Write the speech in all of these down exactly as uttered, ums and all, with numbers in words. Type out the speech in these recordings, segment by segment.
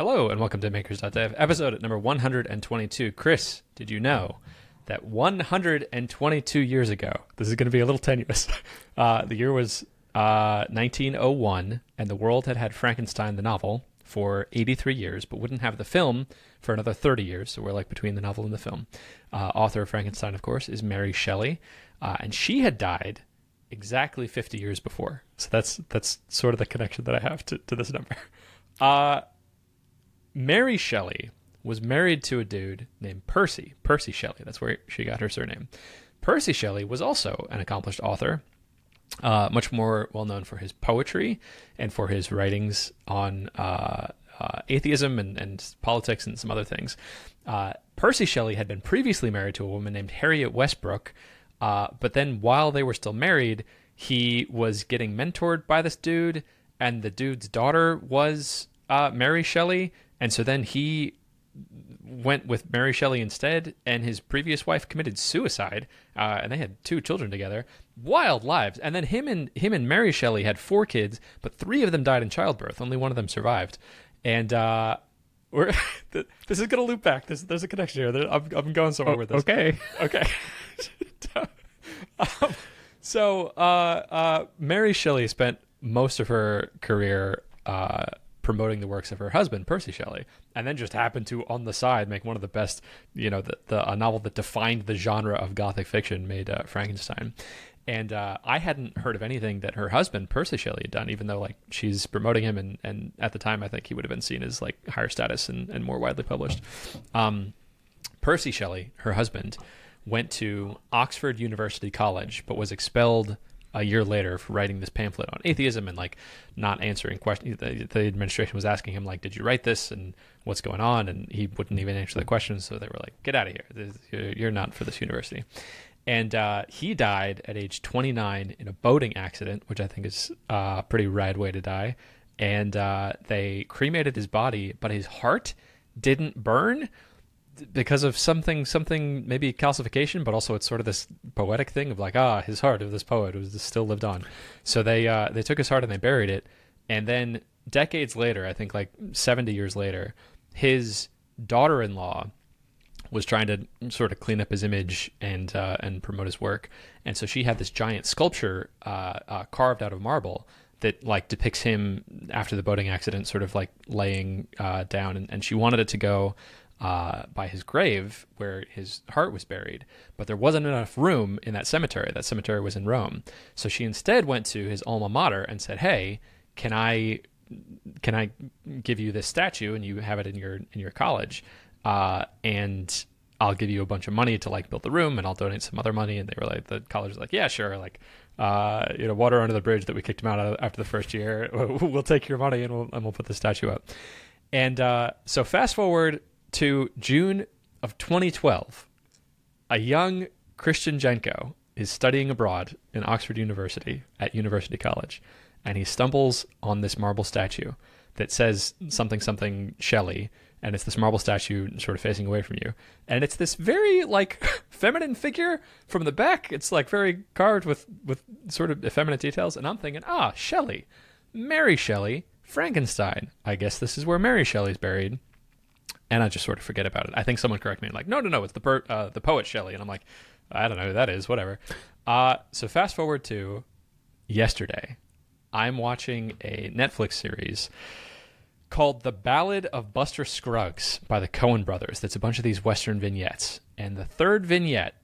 Hello and welcome to Makers dot dev, episode number one hundred twenty-two. Chris, did you know that one hundred twenty-two years ago, this is going to be a little tenuous, uh, the year was uh, nineteen oh one, and the world had had Frankenstein the novel for eighty-three years, but wouldn't have the film for another thirty years, so we're like between the novel and the film. Uh, author of Frankenstein, of course, is Mary Shelley, uh, and she had died exactly fifty years before. So that's that's sort of the connection that I have to, to this number. Uh Mary Shelley was married to a dude named Percy. Percy Shelley, that's where she got her surname. Percy Shelley was also an accomplished author, uh, much more well-known for his poetry and for his writings on uh, uh, atheism and, and politics and some other things. Uh, Percy Shelley had been previously married to a woman named Harriet Westbrook, uh, but then while they were still married, he was getting mentored by this dude, and the dude's daughter was uh, Mary Shelley. And so then he went with Mary Shelley instead, and his previous wife committed suicide, uh, and they had two children together. Wild lives. And then him and him and Mary Shelley had four kids, but three of them died in childbirth. Only one of them survived. And uh, we're this is gonna loop back. There's there's a connection here. There, I'm I'm going somewhere oh, with this. Okay, okay. um, so uh, uh, Mary Shelley spent most of her career Uh, promoting the works of her husband, Percy Shelley, and then just happened to, on the side, make one of the best, you know, the, the a novel that defined the genre of Gothic fiction, made uh, Frankenstein. And uh, I hadn't heard of anything that her husband, Percy Shelley, had done, even though, like, she's promoting him, and, and at the time, I think he would have been seen as, like, higher status and, and more widely published. Um, Percy Shelley, her husband, went to Oxford University College, but was expelled a year later for writing this pamphlet on atheism and, like, not answering questions. The, the administration was asking him, like, did you write this and what's going on? And he wouldn't even answer the questions. So they were like, get out of here. You're not for this university. And uh, he died at age twenty-nine in a boating accident, which I think is a pretty rad way to die. And uh, they cremated his body, but his heart didn't burn because of something, something maybe calcification, but also it's sort of this poetic thing of like, ah, his heart of this poet was still lived on. So they uh, they took his heart and they buried it. And then decades later, I think like seventy years later, his daughter-in-law was trying to sort of clean up his image and uh, and promote his work. And so she had this giant sculpture uh, uh, carved out of marble that like depicts him after the boating accident, sort of like laying uh, down. And, and she wanted it to go Uh, by his grave where his heart was buried, but there wasn't enough room in that cemetery. That cemetery was in Rome. So she instead went to his alma mater and said, hey, can I can I give you this statue and you have it in your in your college, uh, and I'll give you a bunch of money to like build the room, and I'll donate some other money. And they were like, the college was like, yeah, sure, like uh, you know, water under the bridge that we kicked him out of after the first year. We'll take your money and we'll, and we'll put the statue up. And uh, so fast forward to June of twenty twelve, a young Christian Jenko is studying abroad in Oxford University at University College, and he stumbles on this marble statue that says something something Shelley, and it's this marble statue sort of facing away from you, and it's this very like feminine figure from the back. It's like very carved with with sort of effeminate details, and I'm thinking, ah, Shelley, Mary Shelley, Frankenstein. I guess this is where Mary Shelley's buried. And I just sort of forget about it. I think someone corrected me, like, no, no, no, it's the per uh, the poet Shelley. And I'm like, I don't know who that is, whatever. Uh, so fast forward to yesterday. I'm watching a Netflix series called The Ballad of Buster Scruggs by the Coen brothers. That's a bunch of these Western vignettes. And the third vignette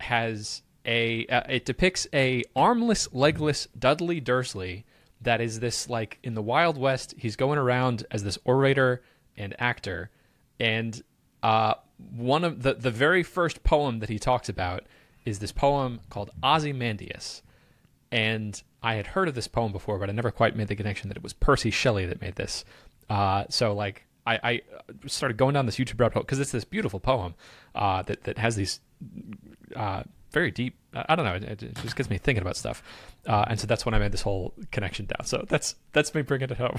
has a, uh, it depicts a armless, legless Dudley Dursley that is this, like, in the Wild West, he's going around as this orator and actor. And uh, one of the, the very first poem that he talks about is this poem called Ozymandias. And I had heard of this poem before, but I never quite made the connection that it was Percy Shelley that made this. Uh, so, like, I, I started going down this YouTube rabbit hole because it's this beautiful poem uh, that, that has these uh, very deep, I don't know, it, it just gets me thinking about stuff. Uh, and so that's when I made this whole connection down. So that's, that's me bringing it home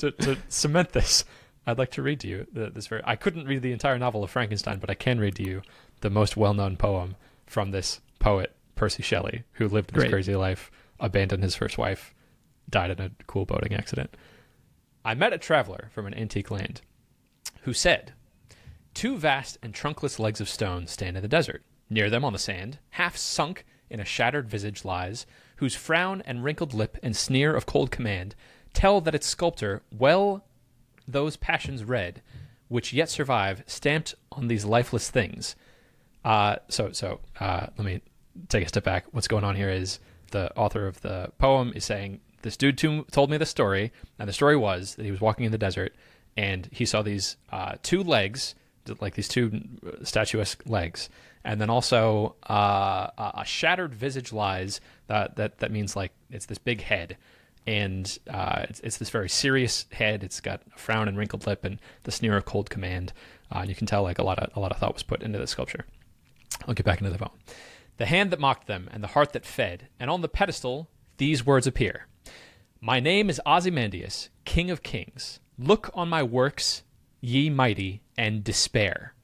to, to cement this. I'd like to read to you this very... I couldn't read the entire novel of Frankenstein, but I can read to you the most well-known poem from this poet, Percy Shelley, who lived this Great. crazy life, abandoned his first wife, died in a cool boating accident. I met a traveler from an antique land who said, "Two vast and trunkless legs of stone stand in the desert. Near them on the sand, half sunk in a shattered visage lies, whose frown and wrinkled lip and sneer of cold command tell that its sculptor well those passions read which yet survive stamped on these lifeless things." Uh, so so uh, let me take a step back. What's going on here is the author of the poem is saying, this dude to- told me the story, and the story was that he was walking in the desert, and he saw these uh, two legs, like these two statuesque legs, and then also uh, a shattered visage lies. Uh, that that means like it's this big head, and uh, it's, it's this very serious head. It's got a frown and wrinkled lip, and the sneer of cold command. Uh, and you can tell like a lot of a lot of thought was put into this sculpture. I'll get back into the poem. "The hand that mocked them, and the heart that fed, and on the pedestal these words appear: 'My name is Ozymandias, King of Kings. Look on my works, ye mighty, and despair.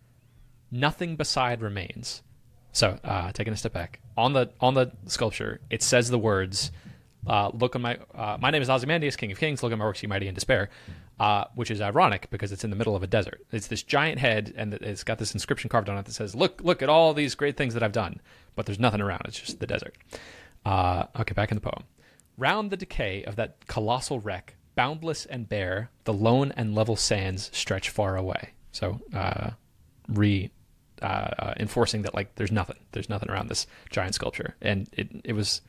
Nothing beside remains.'" So, uh, taking a step back, on the on the sculpture, it says the words, uh, "Look on my uh, my name is Ozymandias, King of Kings. Look on my works, ye mighty, and despair," uh, which is ironic because it's in the middle of a desert. It's this giant head, and it's got this inscription carved on it that says, "Look, look at all these great things that I've done," but there's nothing around. It's just the desert. Uh, okay, back in the poem. "Round the decay of that colossal wreck, boundless and bare, the lone and level sands stretch far away." So, uh, re uh, uh, enforcing that like there's nothing, there's nothing around this giant sculpture, and it it was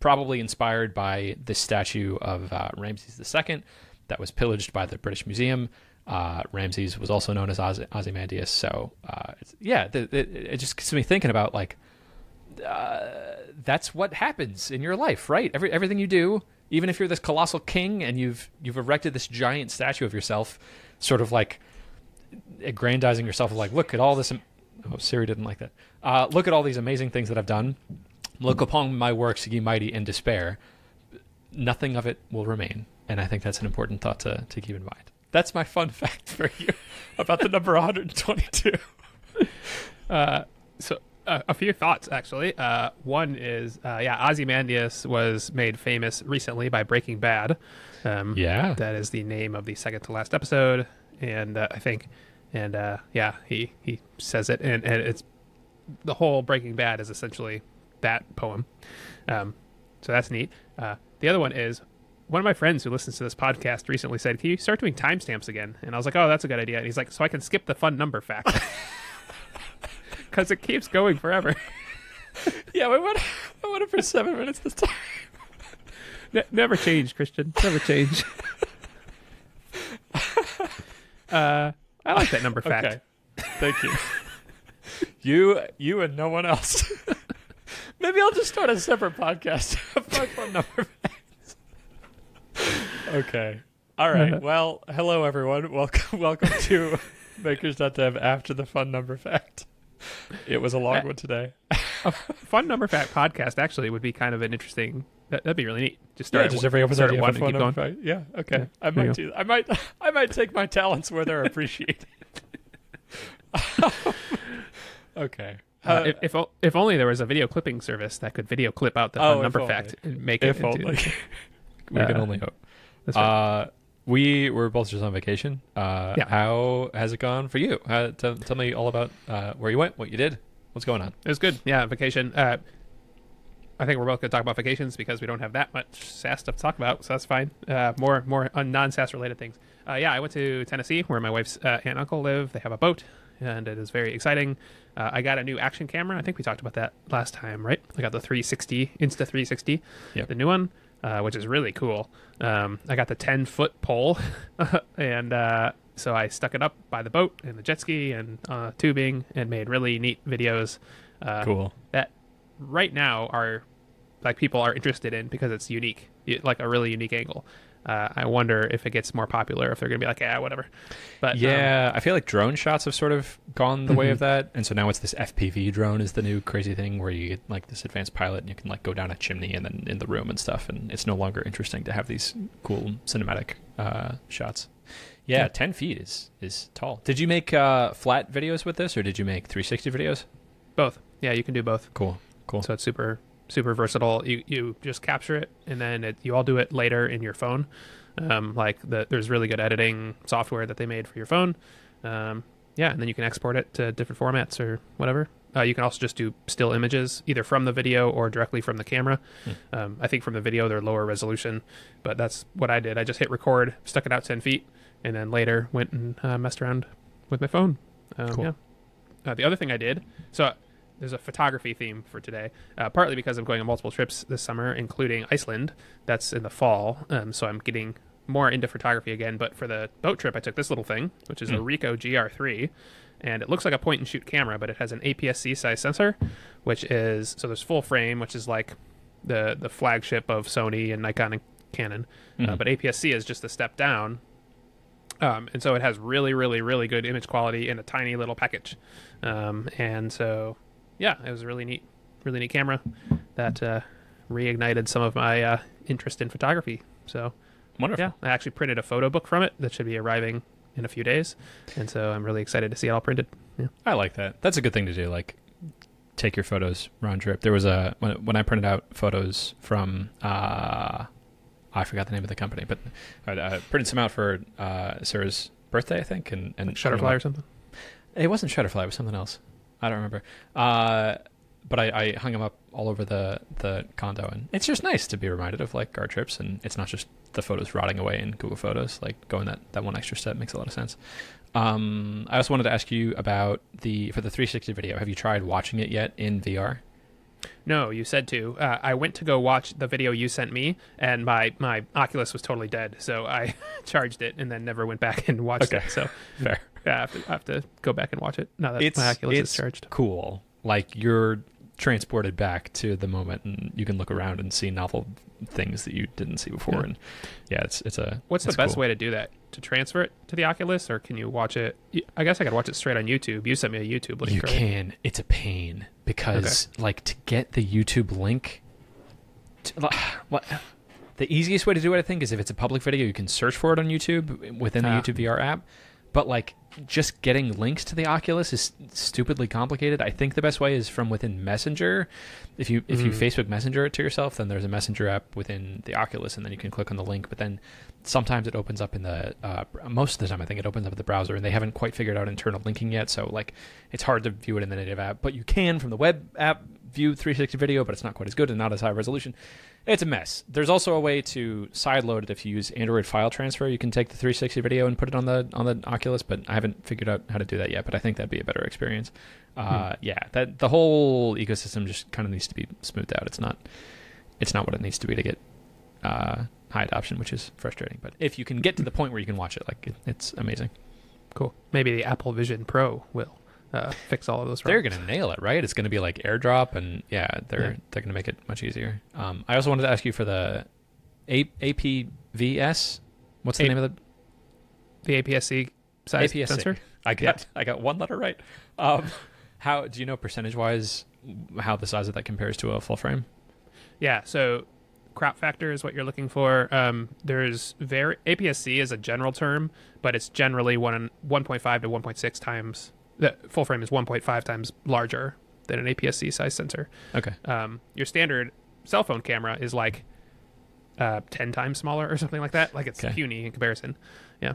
probably inspired by this statue of uh, Ramses the Second that was pillaged by the British Museum. Uh, Ramses was also known as Ozy- Ozymandias. So, uh, it's, yeah, th- th- it just gets me thinking about like uh, that's what happens in your life, right? Every everything you do. Even if you're this colossal king and you've you've erected this giant statue of yourself, sort of like aggrandizing yourself, like, look at all this. Im- oh, Siri didn't like that. Uh, look at all these amazing things that I've done. Look upon my works, ye mighty, in despair. Nothing of it will remain. And I think that's an important thought to, to keep in mind. That's my fun fact for you about the number one hundred twenty-two. uh, so. Uh, a few thoughts, actually. Uh, one is, uh, yeah, Ozymandias was made famous recently by Breaking Bad. Um, yeah. That is the name of the second to last episode, and uh, I think, and uh, yeah, he, he says it, and, and it's the whole Breaking Bad is essentially that poem. Um, so that's neat. Uh, the other one is, one of my friends who listens to this podcast recently said, "Can you start doing timestamps again?" And I was like, "Oh, that's a good idea." And he's like, "So I can skip the fun number fact." Because it keeps going forever. Yeah, we went, I went for seven minutes this time. Ne- never change, Christian. Never change. uh, I like that number fact. Okay. Thank you. you, you, and no one else. Maybe I'll just start a separate podcast. Fun number facts. Okay. All right. Uh-huh. Well, hello everyone. Welcome, welcome to Makers dot dev after the fun number fact. It was a long one today. A fun number fact podcast actually would be kind of an interesting. That, that'd be really neat. Just start. Yeah, just every episode at one and keep going. Fact. Yeah. Okay. Yeah, I might do. I might. I might take my talents where they're appreciated. Okay. Uh, uh, if, if if only there was a video clipping service that could video clip out the fun oh, number fact and make it. If into, only. We uh, can only hope. That's right. Uh, We were both just on vacation. Uh, yeah. How has it gone for you? Uh, t- tell me all about uh, where you went, what you did, what's going on. It was good. Yeah, vacation. Uh, I think we're both going to talk about vacations because we don't have that much S A S stuff to talk about, so that's fine. Uh, more more non-S A S related things. Uh, yeah, I went to Tennessee where my wife's uh, aunt and uncle live. They have a boat, and it is very exciting. Uh, I got a new action camera. I think we talked about that last time, right? I got the three sixty, Insta three sixty, yep. The new one. Uh, which is really cool. Um, I got the ten-foot pole, and uh, so I stuck it up by the boat and the jet ski and uh, tubing and made really neat videos. Uh, cool. That right now are like people are interested in because it's unique, like a really unique angle. Uh, I wonder if it gets more popular, if they're going to be like, yeah, whatever. But yeah, um, I feel like drone shots have sort of gone the way of that. And so now it's this F P V drone is the new crazy thing where you get like this advanced pilot and you can like go down a chimney and then in the room and stuff. And it's no longer interesting to have these cool cinematic uh, shots. Yeah, yeah, ten feet is, is tall. Did you make uh, flat videos with this or did you make three sixty videos? Both. Yeah, you can do both. Cool, cool. So it's super... super versatile. You you just capture it and then it, you all do it later in your phone. Um, like the, there's really good editing software that they made for your phone. Um, yeah, and then you can export it to different formats or whatever. Uh, you can also just do still images, either from the video or directly from the camera. Mm. Um, I think from the video, they're lower resolution, but that's what I did. I just hit record, stuck it out ten feet, and then later went and uh, messed around with my phone. Um, cool. Yeah. Uh, the other thing I did, so there's a photography theme for today, uh, partly because I'm going on multiple trips this summer, including Iceland. That's in the fall, um, so I'm getting more into photography again. But for the boat trip, I took this little thing, which is mm. a Ricoh G R three, and it looks like a point-and-shoot camera, but it has an A P S C size sensor, which is, so there's full frame, which is like the, the flagship of Sony and Nikon and Canon, mm. uh, but A P S C is just a step down. Um, and so it has really, really, really good image quality in a tiny little package. Um, and so, yeah, it was a really neat, really neat camera that uh, reignited some of my uh, interest in photography. So, wonderful. Yeah, I actually printed a photo book from it that should be arriving in a few days. And so I'm really excited to see it all printed. Yeah. I like that. That's a good thing to do, like take your photos round trip. There was a, when, when I printed out photos from... Uh, I forgot the name of the company, but I uh, printed some out for uh, Sarah's birthday, I think. and, and like Shutterfly or something? It wasn't Shutterfly. It was something else. I don't remember. Uh, but I, I hung them up all over the, the condo. And it's just nice to be reminded of like our trips. And it's not just the photos rotting away in Google Photos. Like going that, that one extra step makes a lot of sense. Um, I also wanted to ask you about the, for the three sixty video, have you tried watching it yet in V R? No, you said to. Uh, I went to go watch the video you sent me, and my, my Oculus was totally dead, so I charged it and then never went back and watched okay. it. So fair. Yeah, I have, to, I have to go back and watch it now that it's, my Oculus it's is charged. Cool. Like, you're transported back to the moment, and you can look around and see novel things that you didn't see before. Yeah. And yeah, it's it's a. What's it's the best cool. way to do that? To transfer it to the Oculus, or can you watch it? I guess I could watch it straight on YouTube. You sent me a YouTube link. You right? can. It's a pain because, okay. like, to get the YouTube link, to, what the easiest way to do it, I think, is if it's a public video, you can search for it on YouTube within the ah. YouTube V R app. But like, just getting links to the Oculus is stupidly complicated. I think the best way is from within Messenger. If you if mm. you Facebook Messenger it to yourself, then there's a Messenger app within the Oculus, and then you can click on the link. But then sometimes it opens up in the uh, most of the time I think it opens up in the browser, and they haven't quite figured out internal linking yet. So like, it's hard to view it in the native app, but you can from the web app view three sixty video, but it's not quite as good and not as high resolution. It's a mess. There's also a way to sideload it if you use Android file transfer. You can take the three sixty video and put it on the on the Oculus, but I haven't figured out how to do that yet. But I think that'd be a better experience. Uh, hmm. Yeah, that the whole ecosystem just kind of needs to be smoothed out. It's not, it's not what it needs to be to get uh, high adoption, which is frustrating. But if you can get to the point where you can watch it, like it, it's amazing. Cool. Maybe the Apple Vision Pro will. Uh, fix all of those problems. They're gonna nail it, right? It's gonna be like AirDrop, and yeah, they're yeah. they're gonna make it much easier. Um, I also wanted to ask you for the A P V S. What's the a- name of the the A P S C size A P S C. Sensor? I got yeah. I got one letter right. Um, how do you know percentage wise how the size of that compares to a full frame? Yeah, so crop factor is what you're looking for. Um, there's very A P S C is a general term, but it's generally one one point five to one point six times. The full frame is one point five times larger than an A P S C size sensor. Okay. Um, your standard cell phone camera is like uh, ten times smaller or something like that. Like it's okay. puny in comparison. Yeah.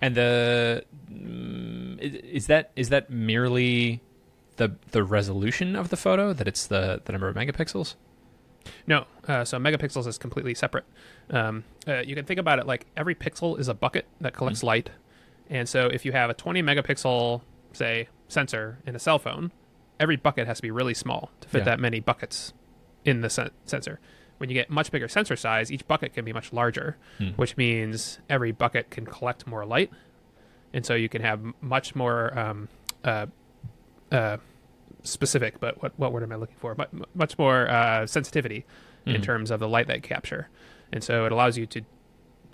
And the um, is that is that merely the the resolution of the photo that it's the, the number of megapixels? No. Uh, so megapixels is completely separate. Um, uh, you can think about it like every pixel is a bucket that collects mm-hmm. light, and so if you have a twenty megapixel say sensor in a cell phone, every bucket has to be really small to fit yeah. that many buckets in the sen- sensor. When you get much bigger sensor size, each bucket can be much larger, mm. which means every bucket can collect more light, and so you can have much more um, uh, uh, specific. But what what word am I looking for? But much more uh, sensitivity mm. in terms of the light that you capture, and so it allows you to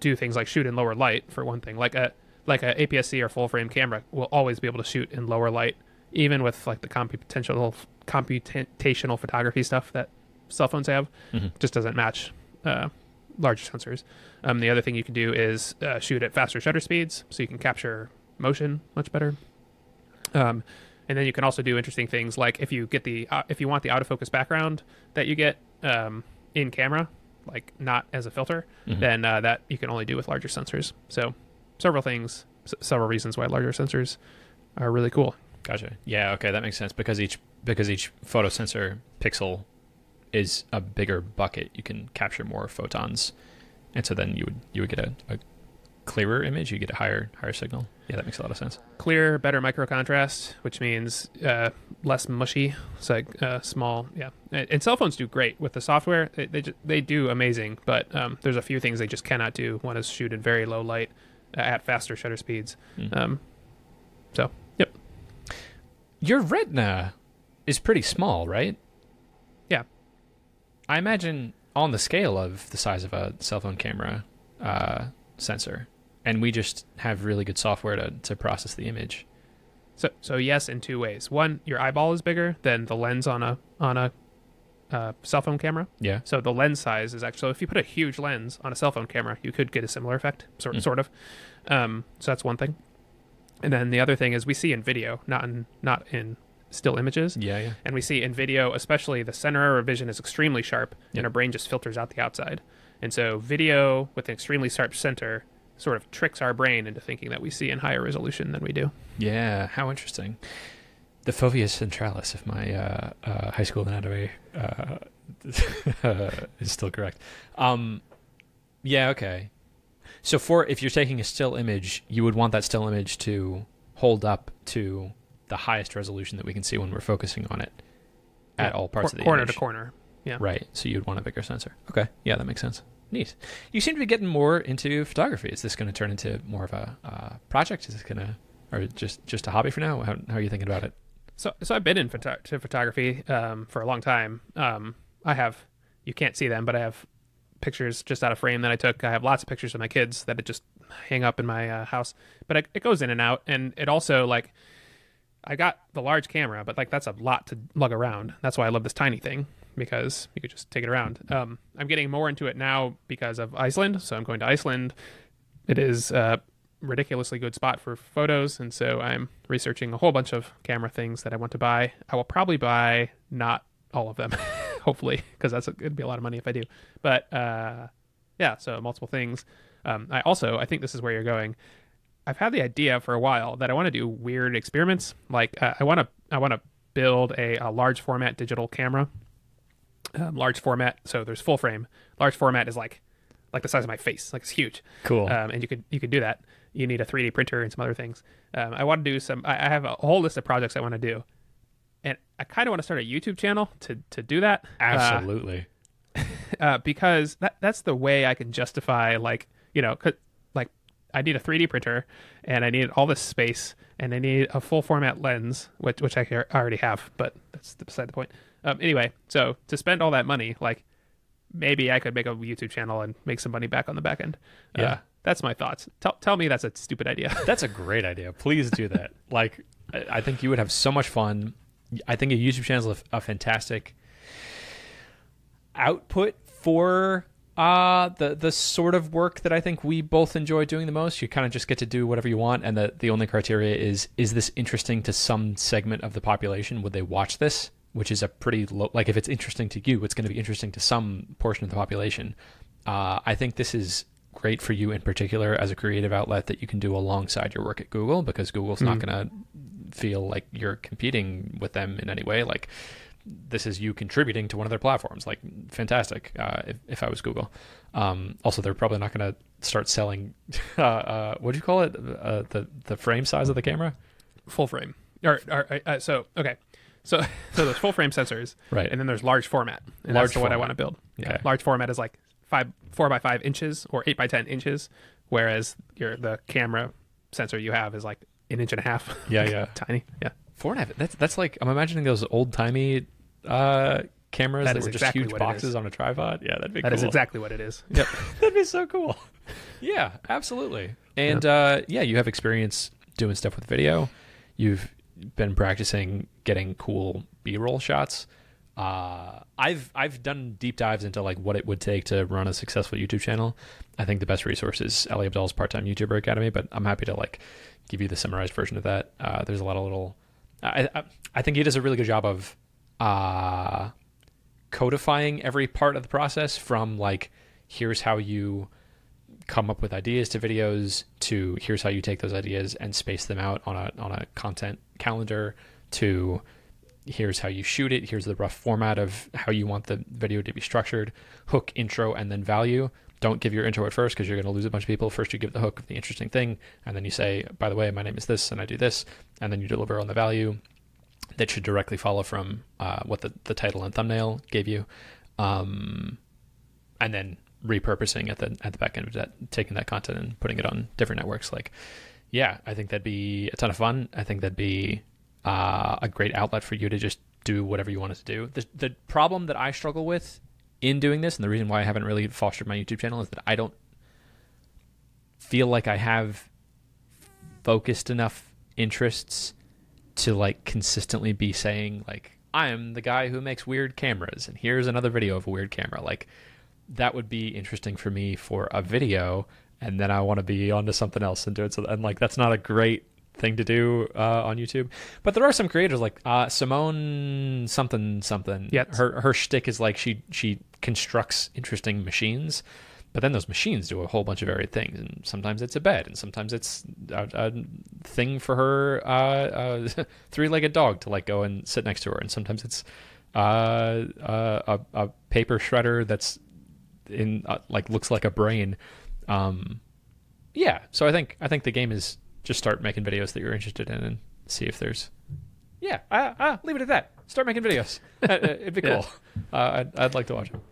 do things like shoot in lower light for one thing, like a. Like a A P S C or full frame camera will always be able to shoot in lower light, even with like the computational computational photography stuff that cell phones have, mm-hmm. just doesn't match uh, larger sensors. Um, the other thing you can do is uh, shoot at faster shutter speeds, so you can capture motion much better. Um, and then you can also do interesting things like if you get the uh, if you want the autofocus background that you get um, in camera, like not as a filter, mm-hmm. then uh, that you can only do with larger sensors. So. Several things s several reasons why larger sensors are really cool. Gotcha. Yeah. Okay, that makes sense, because each because each photo sensor pixel is a bigger bucket. You can capture more photons, and so then you would you would get a, a clearer image. You get a higher higher signal. Yeah, that makes a lot of sense. Clear, better micro contrast, which means uh, less mushy. It's like uh, small. Yeah, and, and cell phones do great with the software. They they, just, they do amazing. But um, there's a few things they just cannot do. One is shoot in very low light at faster shutter speeds. Mm-hmm. Um, so yep. Your retina is pretty small, right? Yeah, I imagine on the scale of the size of a cell phone camera uh, sensor. And we just have really good software to, to process the image. So, so yes, in two ways. One, your eyeball is bigger than the lens on a on a uh, cell phone camera. Yeah. So the lens size is actually, if you put a huge lens on a cell phone camera, you could get a similar effect, sort, mm. sort of. Um, so that's one thing. And then the other thing is we see in video, not in not in still images. Yeah, yeah. And we see in video, especially the center of vision is extremely sharp, yep. and our brain just filters out the outside. And so video with an extremely sharp center sort of tricks our brain into thinking that we see in higher resolution than we do. Yeah, how interesting. The fovea centralis, if my uh, uh, high school anatomy uh, is still correct. Um, yeah, okay. So for if you're taking a still image, you would want that still image to hold up to the highest resolution that we can see when we're focusing on it at yeah, all parts of the corner image. Corner to corner, yeah. Right, so you'd want a bigger sensor. Okay, yeah, that makes sense. Neat. You seem to be getting more into photography. Is this going to turn into more of a uh, project? Is this going to, or just just a hobby for now? How, how are you thinking about it? So, so I've been in photo to photography um, for a long time. Um, I have, you can't see them, but I have pictures just out of frame that I took. I have lots of pictures of my kids that I just hang up in my uh, house. But it, it goes in and out, and it also like. I got the large camera, but like that's a lot to lug around. That's why I love this tiny thing, because you could just take it around. Um, I'm getting more into it now because of Iceland. So I'm going to Iceland. It is a ridiculously good spot for photos. And so I'm researching a whole bunch of camera things that I want to buy. I will probably buy not all of them, hopefully, because that's it'd be a lot of money if I do. But uh, yeah, so multiple things. Um, I also, I think this is where you're going. I've had the idea for a while that I want to do weird experiments. Like uh, I want to, I want to build a, a large format digital camera, um, large format. So there's full frame. Large format is like, like the size of my face. Like it's huge. Cool. Um, and you could, you could do that. You need a three D printer and some other things. Um, I want to do some, I, I have a whole list of projects I want to do, and I kind of want to start a YouTube channel to, to do that. Absolutely. Uh, uh, because that, that's the way I can justify, like, you know, 'cause I need a three D printer, and I need all this space, and I need a full format lens, which which I already have, but that's beside the point. Um, anyway, so to spend all that money, like maybe I could make a YouTube channel and make some money back on the back end. Yeah, uh, that's my thoughts. Tell tell me that's a stupid idea. That's a great idea. Please do that. Like, I, I think you would have so much fun. I think a YouTube channel is a, a fantastic output for. Uh, the the sort of work that I think we both enjoy doing the most. You kind of just get to do whatever you want, and the, the only criteria is, is this interesting to some segment of the population? Would they watch this? Which is a pretty low, like if it's interesting to you, it's going to be interesting to some portion of the population. Uh, I think this is great for you in particular as a creative outlet that you can do alongside your work at Google, because Google's mm-hmm. not going to feel like you're competing with them in any way. Like, this is you contributing to one of their platforms. Like, fantastic. Uh, if, if I was Google, um, also they're probably not going to start selling, uh, uh, what do you call it? Uh, the, the frame size of the camera, full frame. Or, or uh, so, okay. So, so there's full frame sensors, right? And then there's large format. And large that's format. What I want to build. Okay. Yeah. Large format is like five, four by five inches or eight by ten inches. Whereas your, the camera sensor you have is like an inch and a half. Yeah. Yeah. Tiny. Yeah. Four and a half. That's, that's like, I'm imagining those old timey, uh cameras that, that were just exactly huge boxes on a tripod. Yeah, that'd be that cool. That is exactly what it is. Yep. That'd be so cool. Yeah, absolutely. And yep. uh yeah, you have experience doing stuff with video. You've been practicing getting cool B-roll shots. Uh I've I've done deep dives into like what it would take to run a successful YouTube channel. I think the best resource is Ali Abdal's Part-Time YouTuber Academy, but I'm happy to like give you the summarized version of that. Uh there's a lot of little I I, I think he does a really good job of uh codifying every part of the process, from like here's how you come up with ideas to videos, to here's how you take those ideas and space them out on a on a content calendar, to here's how you shoot it, here's the rough format of how you want the video to be structured, hook, intro, and then value. Don't give your intro at first because you're going to lose a bunch of people. First you give the hook of the interesting thing, and then you say, by the way, my name is this and I do this, and then you deliver on the value that should directly follow from uh, what the, the title and thumbnail gave you. Um, and then repurposing at the at the back end of that, taking that content and putting it on different networks. Like, yeah, I think that'd be a ton of fun. I think that'd be uh, a great outlet for you to just do whatever you wanted to do. The, the problem that I struggle with in doing this, and the reason why I haven't really fostered my YouTube channel, is that I don't feel like I have focused enough interests to like consistently be saying like, I am the guy who makes weird cameras and here's another video of a weird camera. Like, that would be interesting for me for a video, and then I want to be onto something else and do it. So, and like, that's not a great thing to do uh, on YouTube. But there are some creators like uh, Simone something something. Yeah, her her shtick is like she she constructs interesting machines, but then those machines do a whole bunch of varied things. And sometimes it's a bed, and sometimes it's a, a thing for her uh, uh, three-legged dog to like go and sit next to her, and sometimes it's uh, uh, a, a paper shredder that's in uh, like looks like a brain. Um, yeah, so I think I think the game is just start making videos that you're interested in and see if there's, yeah, uh, uh, leave it at that. Start making videos. It'd be cool. Yeah. Uh, I'd, I'd like to watch them.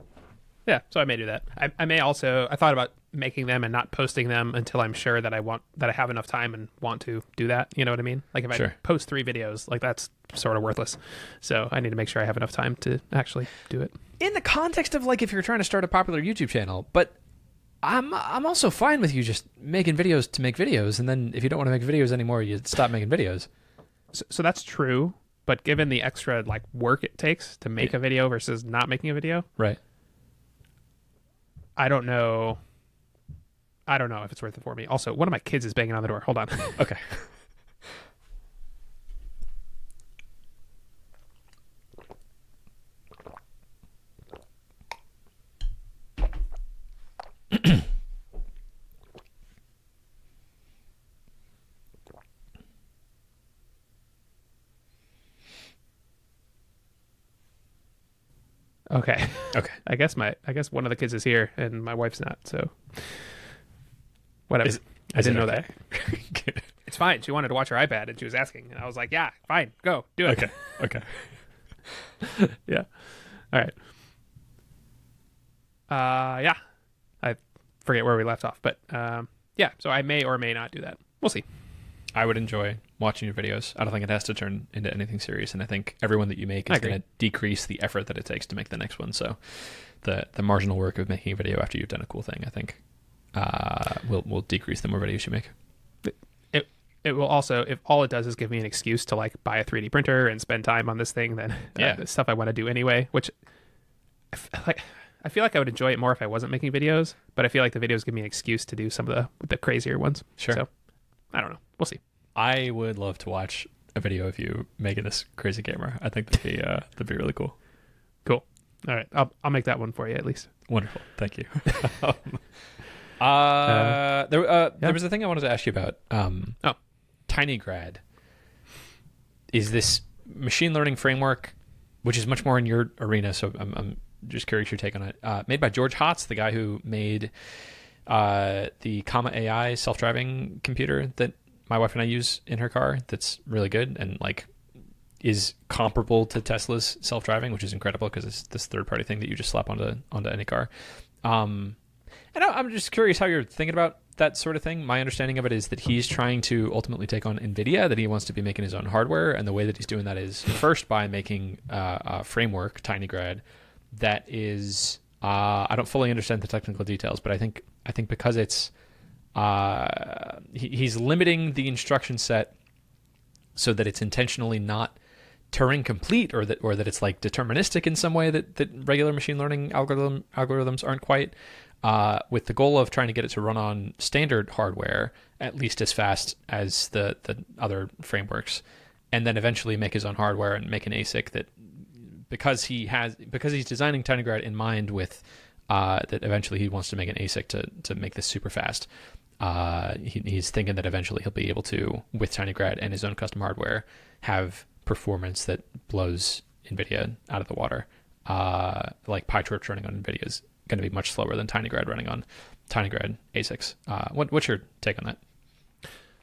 Yeah, so I may do that. I, I may also, I thought about making them and not posting them until I'm sure that I want, that I have enough time and want to do that. You know what I mean? Like if sure. I post three videos, like that's sort of worthless. So I need to make sure I have enough time to actually do it. In the context of like, if you're trying to start a popular YouTube channel, but I'm I'm also fine with you just making videos to make videos, and then if you don't want to make videos anymore, you stop making videos. So, so that's true, but given the extra like work it takes to make yeah. a video versus not making a video, right? I don't know. I don't know if it's worth it for me. Also, one of my kids is banging on the door. Hold on. Okay. Okay. Okay. I guess my I guess one of the kids is here and my wife's not, so whatever. Is, I is didn't know okay? that. It's fine. She wanted to watch her iPad and she was asking, and I was like, yeah, fine, go, do it. Okay. Okay. Yeah. All right. Uh yeah. I forget where we left off, but um yeah, so I may or may not do that. We'll see. I would enjoy watching your videos. I don't think it has to turn into anything serious, and I think every one that you make is going to decrease the effort that it takes to make the next one. So the the marginal work of making a video after you've done a cool thing, I think, uh, will will decrease the more videos you make. It it will also, if all it does is give me an excuse to like buy a three D printer and spend time on this thing, then yeah. uh, the stuff I want to do anyway, which I feel like, I feel like I would enjoy it more if I wasn't making videos, but I feel like the videos give me an excuse to do some of the the crazier ones. Sure. So I don't know. We'll see. I would love to watch a video of you making this crazy camera. I think that'd be, uh, that'd be really cool. Cool. All right. I'll, I'll make that one for you at least. Wonderful. Thank you. um, uh, uh, there, uh, yeah. there was a thing I wanted to ask you about. Um, oh, TinyGrad is this machine learning framework, which is much more in your arena. So I'm, I'm just curious your take on it. Uh, made by George Hotz, the guy who made uh, the Comma A I self-driving computer that my wife and I use in her car. That's really good and like is comparable to Tesla's self-driving, which is incredible because it's this third-party thing that you just slap onto onto any car. Um, and I, I'm just curious how you're thinking about that sort of thing. My understanding of it is that he's trying to ultimately take on NVIDIA, that he wants to be making his own hardware, and the way that he's doing that is first by making uh, a framework, TinyGrad, that is uh, I don't fully understand the technical details, but I think I think because it's Uh, he, he's limiting the instruction set so that it's intentionally not Turing complete, or that or that it's like deterministic in some way that, that regular machine learning algorithm algorithms aren't quite, uh, with the goal of trying to get it to run on standard hardware at least as fast as the, the other frameworks, and then eventually make his own hardware and make an A S I C that, because he has because he's designing TinyGrad in mind with uh, that eventually he wants to make an A S I C to, to make this super fast. Uh, he, he's thinking that eventually he'll be able to, with TinyGrad and his own custom hardware, have performance that blows NVIDIA out of the water. Uh, like PyTorch running on NVIDIA is going to be much slower than TinyGrad running on TinyGrad A S I Cs. Uh, what, what's your take on that?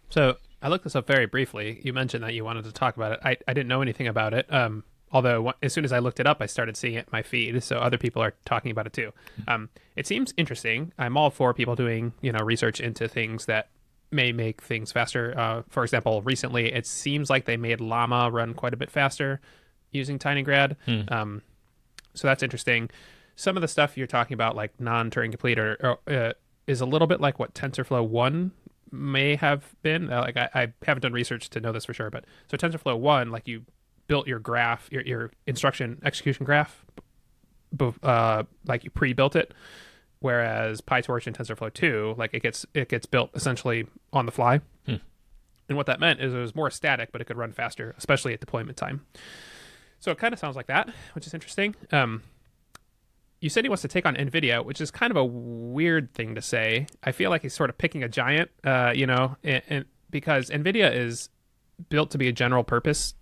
So I looked this up very briefly. You mentioned that you wanted to talk about it. I, I didn't know anything about it. Um, although as soon as I looked it up, I started seeing it in my feed. So other people are talking about it too. Mm-hmm. Um, it seems interesting. I'm all for people doing, you know, research into things that may make things faster. Uh, for example, recently, it seems like they made Llama run quite a bit faster using TinyGrad. Mm. Um, so that's interesting. Some of the stuff you're talking about, like non-Turing complete, or, or, uh, is a little bit like what TensorFlow one may have been. Uh, like I, I haven't done research to know this for sure, but so TensorFlow one, like you built your graph, your, your instruction execution graph, uh, like you pre-built it. Whereas PyTorch and TensorFlow two, like it gets it gets built essentially on the fly. Hmm. And what that meant is it was more static, but it could run faster, especially at deployment time. So it kind of sounds like that, which is interesting. Um, you said he wants to take on NVIDIA, which is kind of a weird thing to say. I feel like he's sort of picking a giant, uh, you know, and, and because NVIDIA is built to be a general purpose,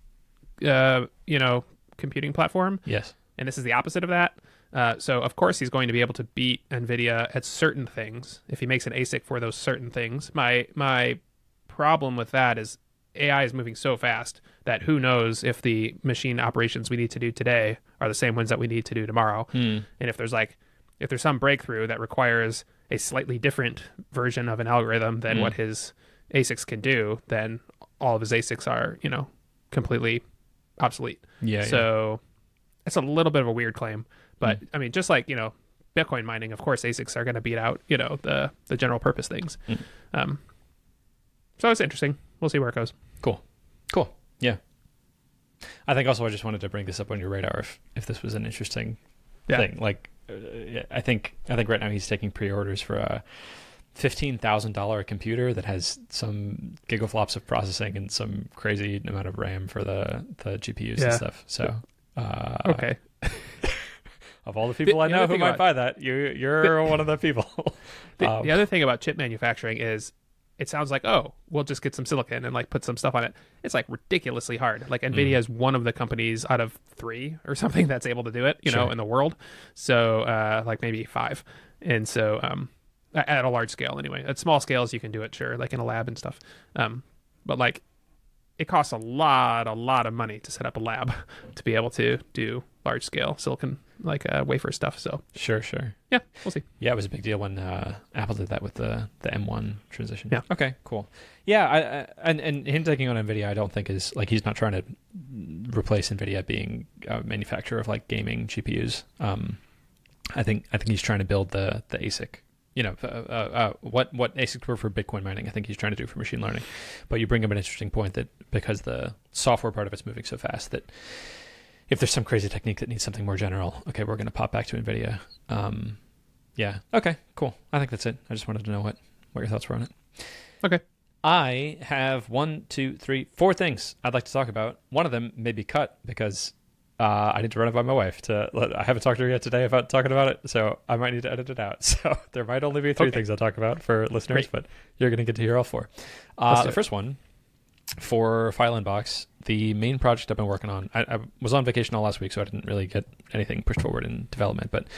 uh, you know, computing platform. Yes. And this is the opposite of that. Uh, so, of course, he's going to be able to beat NVIDIA at certain things if he makes an A S I C for those certain things. My my problem with that is A I is moving so fast that who knows if the machine operations we need to do today are the same ones that we need to do tomorrow. Mm. And if there's like if there's some breakthrough that requires a slightly different version of an algorithm than mm. what his A S I Cs can do, then all of his A S I Cs are, you know, completely obsolete. Yeah. So it's yeah. a little bit of a weird claim. But I mean, just like, you know, Bitcoin mining, of course, A S I Cs are going to beat out, you know, the, the general purpose things. Mm. Um, so it's interesting. We'll see where it goes. Cool. Cool. Yeah. I think also I just wanted to bring this up on your radar if, if this was an interesting yeah. thing. Like, uh, I think I think right now he's taking pre-orders for a fifteen thousand dollars computer that has some gigaflops of processing and some crazy amount of RAM for the, the G P Us yeah. and stuff. So, uh, okay. Of all the people the, I know who might about, buy that, you, you're the, one of the people. the, um, the other thing about chip manufacturing is it sounds like, oh, we'll just get some silicon and like put some stuff on it. It's like ridiculously hard. Like NVIDIA mm. is one of the companies out of three or something that's able to do it, you sure. know, in the world. So uh, like maybe five. And so um, at a large scale anyway. At small scales, you can do it, sure, like in a lab and stuff. Um, but like it costs a lot, a lot of money to set up a lab to be able to do large scale silicon like uh, wafer stuff. So sure, sure. Yeah, we'll see. Yeah, it was a big deal when uh, Apple did that with the the M one transition. Yeah. Okay, cool. Yeah, I, I, and and him taking on NVIDIA, I don't think is like he's not trying to replace NVIDIA being a manufacturer of like gaming G P Us. Um, I think I think he's trying to build the the A S I C. You know, uh, uh, what what A S I Cs were for Bitcoin mining, I think he's trying to do for machine learning. But you bring up an interesting point that because the software part of it's moving so fast that if there's some crazy technique that needs something more general, okay, we're going to pop back to NVIDIA. Um, yeah. Okay, cool. I think that's it. I just wanted to know what, what your thoughts were on it. Okay. I have one, two, three, four things I'd like to talk about. One of them may be cut because uh, I need to run it by my wife. To let, I haven't talked to her yet today about talking about it, so I might need to edit it out. So there might only be three okay. things I'll talk about for listeners, Great. But you're going to get to hear all four. Uh, the first one. For File Inbox, the main project I've been working on, I, I was on vacation all last week, so I didn't really get anything pushed forward in development. But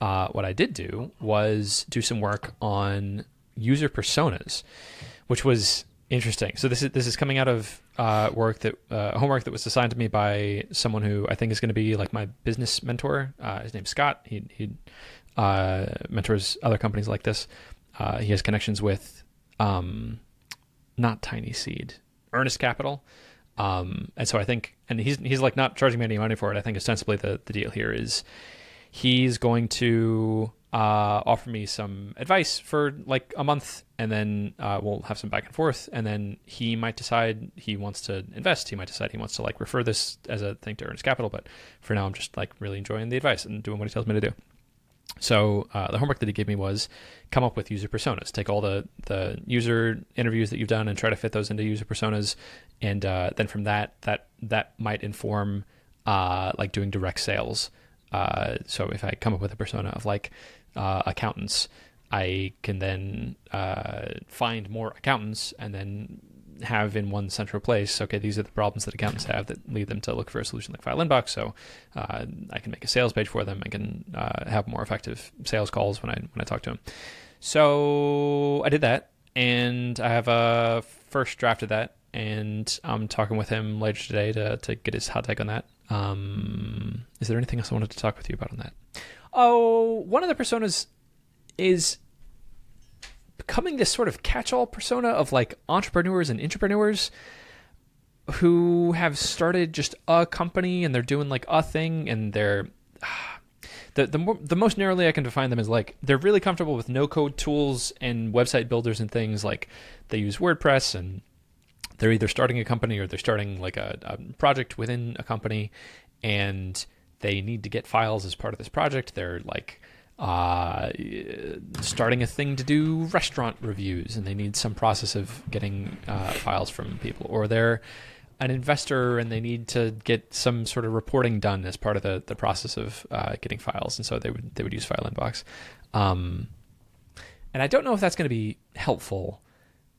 uh, what I did do was do some work on user personas, which was interesting. So this is this is coming out of uh, work that uh, homework that was assigned to me by someone who I think is going to be like my business mentor. Uh, his name's Scott. He he uh, mentors other companies like this. Uh, he has connections with um, not Tiny Seed. Earnest Capital. Um, and so I think, and he's, he's like not charging me any money for it. I think ostensibly the, the deal here is he's going to, uh, offer me some advice for like a month and then, uh, we'll have some back and forth. And then he might decide he wants to invest. He might decide he wants to like refer this as a thing to Earnest Capital. But for now, I'm just like really enjoying the advice and doing what he tells me to do. So uh, the homework that he gave me was come up with user personas. Take all the, the user interviews that you've done and try to fit those into user personas. And uh, then from that, that that might inform uh, like doing direct sales. Uh, so if I come up with a persona of like uh, accountants, I can then uh, find more accountants and then have in one central place, okay, these are the problems that accountants have that lead them to look for a solution like File Inbox. So uh, I can make a sales page for them. I can uh, have more effective sales calls when I when I talk to them. So I did that, and I have a first draft of that, and I'm talking with him later today to to get his hot take on that. Um, is there anything else I wanted to talk with you about on that? Oh, one of the personas is becoming this sort of catch-all persona of like entrepreneurs and intrapreneurs who have started just a company and they're doing like a thing, and they're the the, more, the most narrowly I can define them is like they're really comfortable with no-code tools and website builders and things. Like they use WordPress, and they're either starting a company or they're starting like a, a project within a company, and they need to get files as part of this project. They're like uh starting a thing to do restaurant reviews, and they need some process of getting uh files from people. Or they're an investor and they need to get some sort of reporting done as part of the the process of uh getting files, and so they would they would use File Inbox. Um and I don't know if that's going to be helpful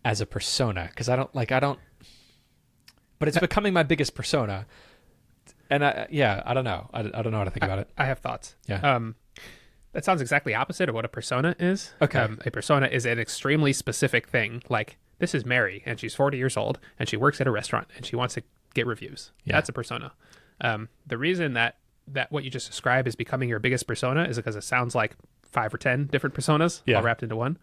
as a persona, because I don't like I don't but it's becoming my biggest persona, and I yeah I don't know I, I don't know how to think I, about it. I have thoughts. Yeah. um That sounds exactly opposite of what a persona is. Okay. Um, a persona is an extremely specific thing. Like, this is Mary, and she's forty years old, and she works at a restaurant, and she wants to get reviews. Yeah. That's a persona. Um, the reason that, that what you just described is becoming your biggest persona is because it sounds like five or ten different personas yeah. all wrapped into one.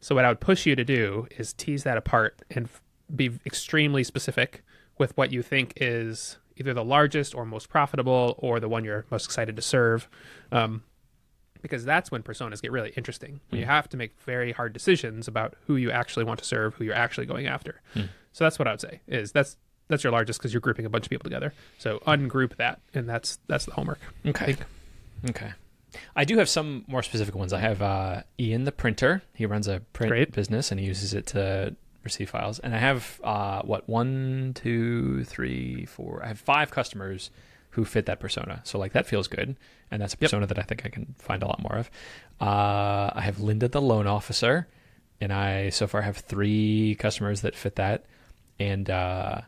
So what I would push you to do is tease that apart and be extremely specific with what you think is either the largest or most profitable or the one you're most excited to serve. Um, Because that's when personas get really interesting. When mm. you have to make very hard decisions about who you actually want to serve, who you're actually going after. Mm. So that's what I would say is that's that's your largest, because you're grouping a bunch of people together. So ungroup that, and that's that's the homework. Okay. I okay. I do have some more specific ones. I have uh, Ian the printer. He runs a print Great. business, and he uses it to receive files. And I have uh, what one, two, three, four. I have five customers who fit that persona. So like that feels good. And that's a persona yep. that I think I can find a lot more of. Uh, I have Linda the loan officer, and I so far have three customers that fit that. And uh,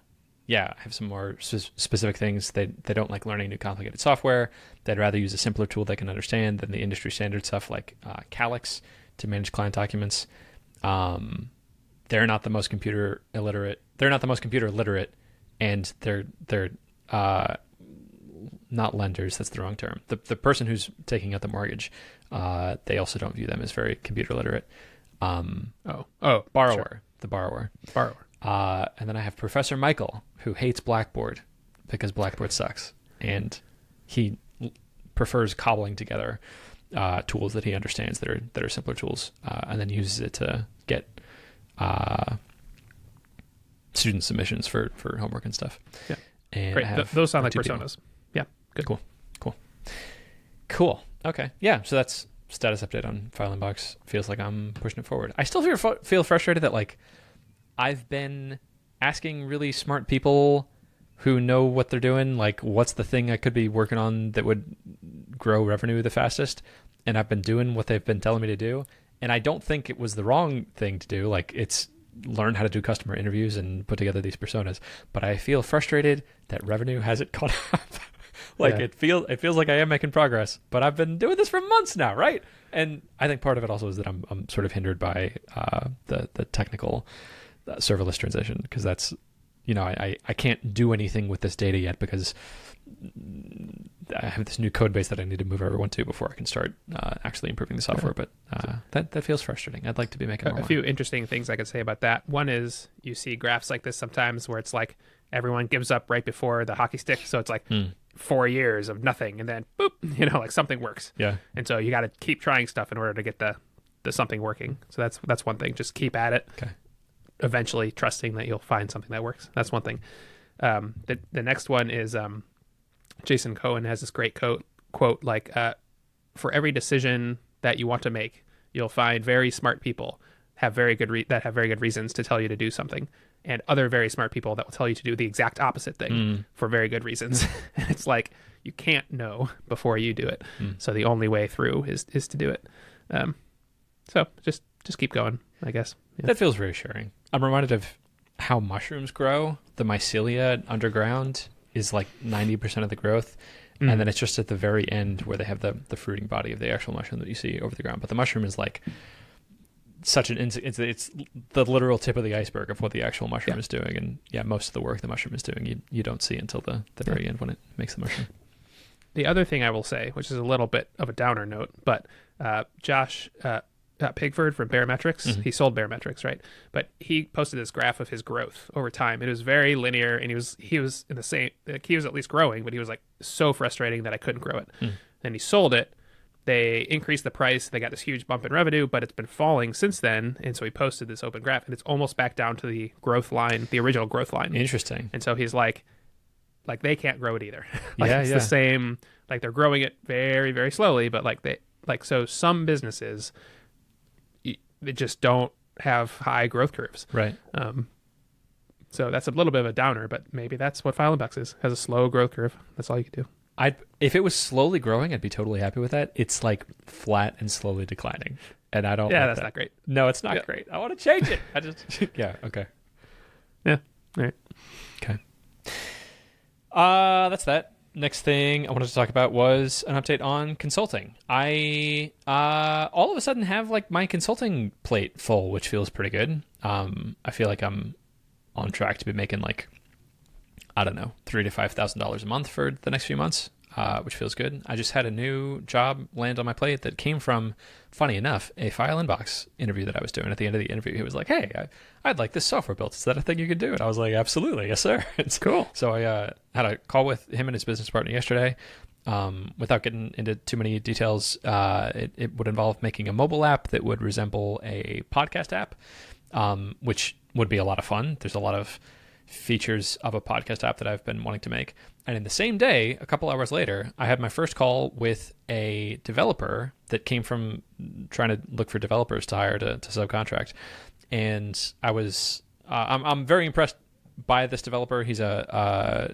yeah, I have some more sp- specific things. They, they don't like learning new complicated software. They'd rather use a simpler tool they can understand than the industry standard stuff like uh, Calix to manage client documents. Um, they're not the most computer illiterate. They're not the most computer literate, and they're, they're, uh, not lenders, that's the wrong term. The the person who's taking out the mortgage, uh, they also don't view them as very computer literate. Um, oh, oh, borrower, sure. the borrower, borrower. Uh, and then I have Professor Michael, who hates Blackboard because Blackboard sucks, and he l- prefers cobbling together uh, tools that he understands that are that are simpler tools, uh, and then uses it to get uh, student submissions for for homework and stuff. Yeah, and Great. Th- those sound like personas. People. Yeah. Good. Cool. Cool. Cool. Okay. Yeah. So that's status update on File Inbox. Feels like I'm pushing it forward. I still feel feel frustrated that like I've been asking really smart people who know what they're doing, like what's the thing I could be working on that would grow revenue the fastest, and I've been doing what they've been telling me to do, and I don't think it was the wrong thing to do. Like it's learn how to do customer interviews and put together these personas, but I feel frustrated that revenue hasn't caught up. Like yeah. it feels, it feels like I am making progress, but I've been doing this for months now, right? And I think part of it also is that I'm, I'm sort of hindered by uh, the the technical uh, serverless transition, because that's, you know, I, I can't do anything with this data yet because I have this new code base that I need to move everyone to before I can start uh, actually improving the software. But uh, that that feels frustrating. I'd like to be making more a, a few interesting things I could say about that. One is you see graphs like this sometimes where it's like everyone gives up right before the hockey stick, so it's like. Mm. Four years of nothing, and then boop, you know, like something works. Yeah. And so you got to keep trying stuff in order to get the, the something working. So that's that's one thing. Just keep at it. Okay. Eventually, trusting that you'll find something that works. That's one thing. Um, the the next one is um, Jason Cohen has this great quote quote like, uh, "For every decision that you want to make, you'll find very smart people have very good re- that have very good reasons to tell you to do something." And other very smart people that will tell you to do the exact opposite thing mm. for very good reasons. It's like, you can't know before you do it. Mm. So the only way through is, is to do it. Um, so just just keep going, I guess. Yeah. That feels reassuring. I'm reminded of how mushrooms grow. The mycelia underground is like ninety percent of the growth. Mm. And then it's just at the very end where they have the, the fruiting body of the actual mushroom that you see over the ground. But the mushroom is like such an, it's, it's the literal tip of the iceberg of what the actual mushroom yeah. is doing. And yeah, most of the work the mushroom is doing, you, you don't see until the, the very yeah. end when it makes the mushroom. The other thing I will say, which is a little bit of a downer note, but uh, Josh uh, uh, Pigford from Baremetrics, mm-hmm. he sold Baremetrics, right? But he posted this graph of his growth over time. It was very linear, and he was he was in the same. Like, he was at least growing, but he was like so frustrating that I couldn't grow it. Mm. And he sold it. They increased the price. They got this huge bump in revenue, but it's been falling since then. And so he posted this open graph, and it's almost back down to the growth line, the original growth line. Interesting. And so he's like. Like they can't grow it either. like yeah, it's yeah. the same. Like they're growing it very, very slowly, but like they, like so some businesses, they just don't have high growth curves. Right. Um. So that's a little bit of a downer, but maybe that's what File Inbox is. Has a slow growth curve. That's all you can do. I'd if it was slowly growing, I'd be totally happy with that. It's like flat and slowly declining, and I don't. Yeah, like that's that. not great. No, it's not yeah. great. I want to change it. I just. yeah. Okay. Yeah. All right. Okay. Uh, that's that. Next thing I wanted to talk about was an update on consulting. I uh, all of a sudden have like my consulting plate full, which feels pretty good. Um, I feel like I'm on track to be making like, I don't know, three to five thousand dollars a month for the next few months, uh, which feels good. I just had a new job land on my plate that came from, funny enough, a File Inbox interview that I was doing. At the end of the interview, he was like, "Hey, I, I'd like this software built. Is that a thing you can do?" And I was like, "Absolutely, yes, sir." It's cool. So I uh, had a call with him and his business partner yesterday. Um, without getting into too many details, uh, it, it would involve making a mobile app that would resemble a podcast app, um, which would be a lot of fun. There's a lot of features of a podcast app that I've been wanting to make. And in the same day, a couple hours later, I had my first call with a developer that came from trying to look for developers to hire to, to subcontract. And I was, uh, I'm, I'm very impressed by this developer. He's a, uh,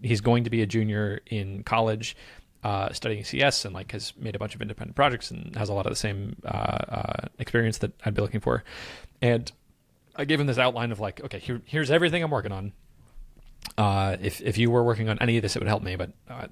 he's going to be a junior in college, uh, studying C S, and like has made a bunch of independent projects and has a lot of the same uh, uh, experience that I'd be looking for. And I gave him this outline of like, okay, here, here's everything I'm working on. Uh, if, if you were working on any of this, it would help me, but uh,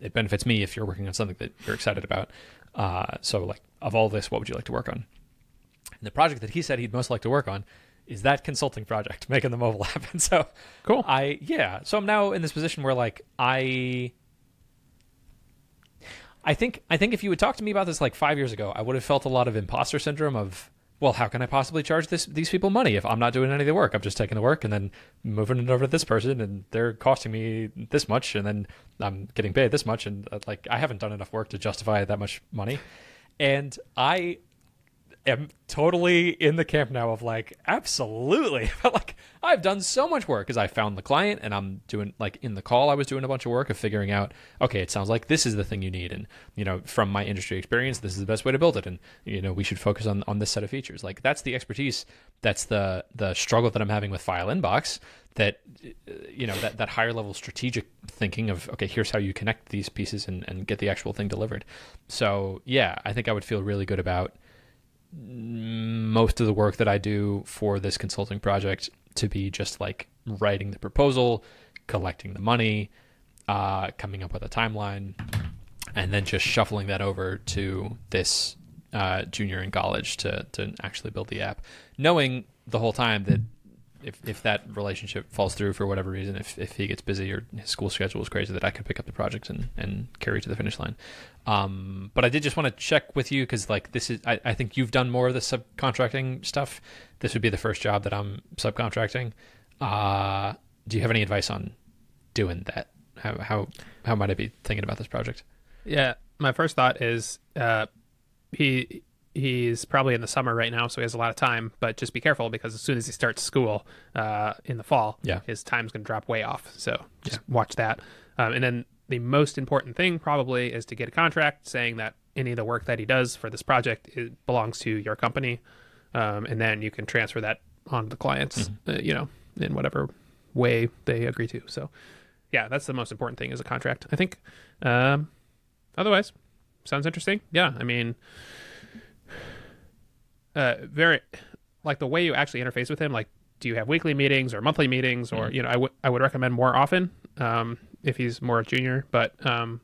it benefits me if you're working on something that you're excited about. Uh, so like of all this, what would you like to work on? And the project that he said he'd most like to work on is that consulting project, making the mobile app. And so cool. I, yeah. So I'm now in this position where like, I, I think, I think if you would talk to me about this, like five years ago, I would have felt a lot of imposter syndrome of, well, how can I possibly charge this these people money if I'm not doing any of the work? I'm just taking the work and then moving it over to this person, and they're costing me this much, and then I'm getting paid this much, and like I haven't done enough work to justify that much money. And I am totally in the camp now of like, absolutely. But like I've done so much work because I found the client, and I'm doing like in the call I was doing a bunch of work of figuring out, okay, it sounds like this is the thing you need, and you know, from my industry experience, this is the best way to build it, and you know, we should focus on on this set of features. Like that's the expertise, that's the the struggle that I'm having with File Inbox, that you know, that that higher level strategic thinking of, okay, here's how you connect these pieces and and get the actual thing delivered. So yeah, I think I would feel really good about most of the work that I do for this consulting project to be just like writing the proposal, collecting the money, uh, coming up with a timeline, and then just shuffling that over to this uh, junior in college to, to actually build the app, knowing the whole time that if, if that relationship falls through for whatever reason, if, if he gets busy or his school schedule is crazy, that I could pick up the project and, and carry to the finish line. Um, but I did just want to check with you, because like this is, I, I think you've done more of the subcontracting stuff. This would be the first job that I'm subcontracting. Uh, do you have any advice on doing that? How, how, how might I be thinking about this project? Yeah. My first thought is, uh, he, he's probably in the summer right now, so he has a lot of time, but just be careful, because as soon as he starts school uh, in the fall, yeah. his time's going to drop way off. So just yeah. watch that. Um, and then the most important thing probably is to get a contract saying that any of the work that he does for this project it belongs to your company. Um, and then you can transfer that on to the clients, mm-hmm. uh, you know, in whatever way they agree to. So yeah, that's the most important thing is a contract, I think. Um, otherwise, sounds interesting. Yeah, I mean... uh, very like the way you actually interface with him. Like, do you have weekly meetings or monthly meetings, or mm-hmm. you know, I would I would recommend more often um, if he's more a junior. But um,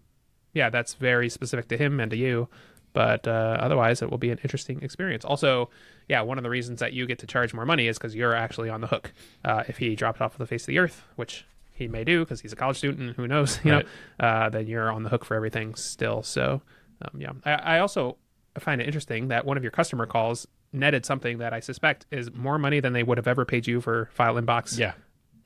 yeah, that's very specific to him and to you. But uh, otherwise, it will be an interesting experience. Also, yeah, one of the reasons that you get to charge more money is because you're actually on the hook. Uh, if he dropped off the face of the earth, which he may do because he's a college student, and who knows, you right. know, uh, then you're on the hook for everything still. So, um, yeah, I, I also find it interesting that one of your customer calls netted something that I suspect is more money than they would have ever paid you for File Inbox. Yeah.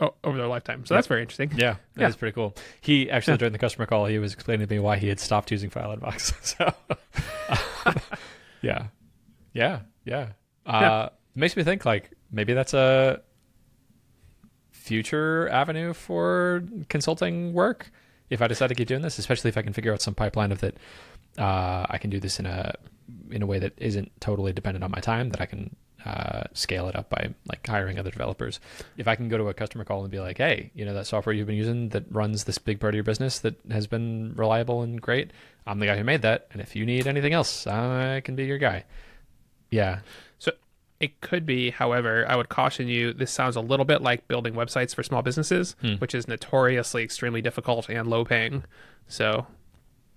Oh, over their lifetime. So yeah. That's very interesting. Yeah, that yeah. is pretty cool. He actually, yeah. during the customer call, he was explaining to me why he had stopped using File Inbox. So, yeah. Yeah, yeah. Uh, yeah. It makes me think, like, maybe that's a future avenue for consulting work if I decide to keep doing this, especially if I can figure out some pipeline of that. Uh, I can do this in a in a way that isn't totally dependent on my time, that I can uh scale it up by like hiring other developers. If I can go to a customer call and be like, hey, you know, that software you've been using that runs this big part of your business that has been reliable and great, I'm the guy who made that, and if you need anything else, I can be your guy. Yeah, so it could be. However, I would caution you, this sounds a little bit like building websites for small businesses, hmm. which is notoriously extremely difficult and low paying, so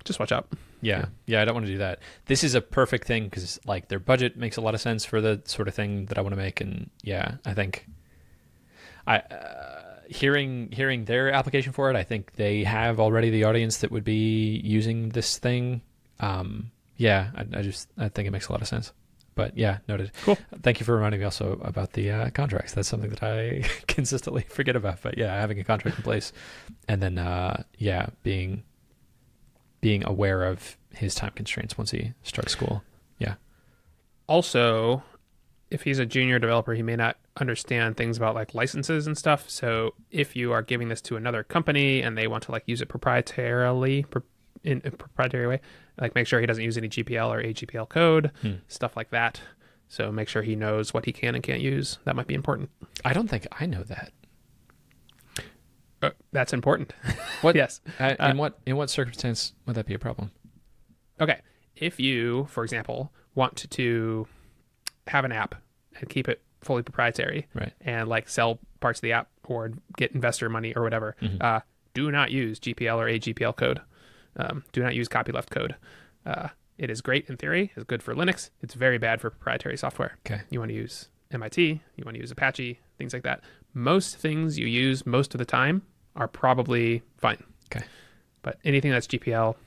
just watch out. Yeah. yeah. Yeah. I don't want to do that. This is a perfect thing because like their budget makes a lot of sense for the sort of thing that I want to make. And yeah, I think I, uh, hearing, hearing their application for it, I think they have already the audience that would be using this thing. Um, yeah, I, I just, I think it makes a lot of sense, but yeah, noted. Cool. Thank you for reminding me also about the uh, contracts. That's something that I consistently forget about, but yeah, having a contract in place and then, uh, yeah, being, being aware of his time constraints once he starts school. Yeah. Also, if he's a junior developer, he may not understand things about like licenses and stuff. So if you are giving this to another company and they want to like use it proprietarily in a proprietary way, like make sure he doesn't use any G P L or A G P L code, hmm. stuff like that. So make sure he knows what he can and can't use. That might be important. I don't think I know that. Uh, that's important. What? Yes. Uh, in what in what circumstance would that be a problem? Okay, if you, for example, want to, to have an app and keep it fully proprietary, right. and like sell parts of the app or get investor money or whatever, mm-hmm. uh, do not use G P L or A G P L code. Um, do not use copyleft code. Uh, it is great in theory. It's good for Linux. It's very bad for proprietary software. Okay. You want to use M I T. You want to use Apache. Things like that. Most things you use most of the time are probably fine. Okay. But anything that's G P L,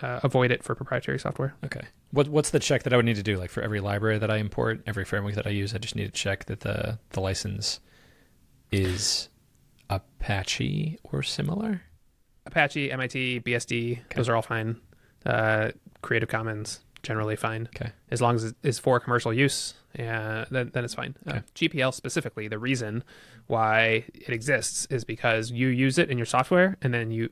uh, avoid it for proprietary software. Okay. What What's the check that I would need to do? Like for every library that I import, every framework that I use, I just need to check that the, the license is Apache or similar? Apache, M I T, B S D, okay. Those are all fine. Uh, Creative Commons, generally fine. Okay. As long as it's for commercial use. Yeah, then, then it's fine. Okay. Uh, G P L specifically, the reason why it exists is because you use it in your software, and then you,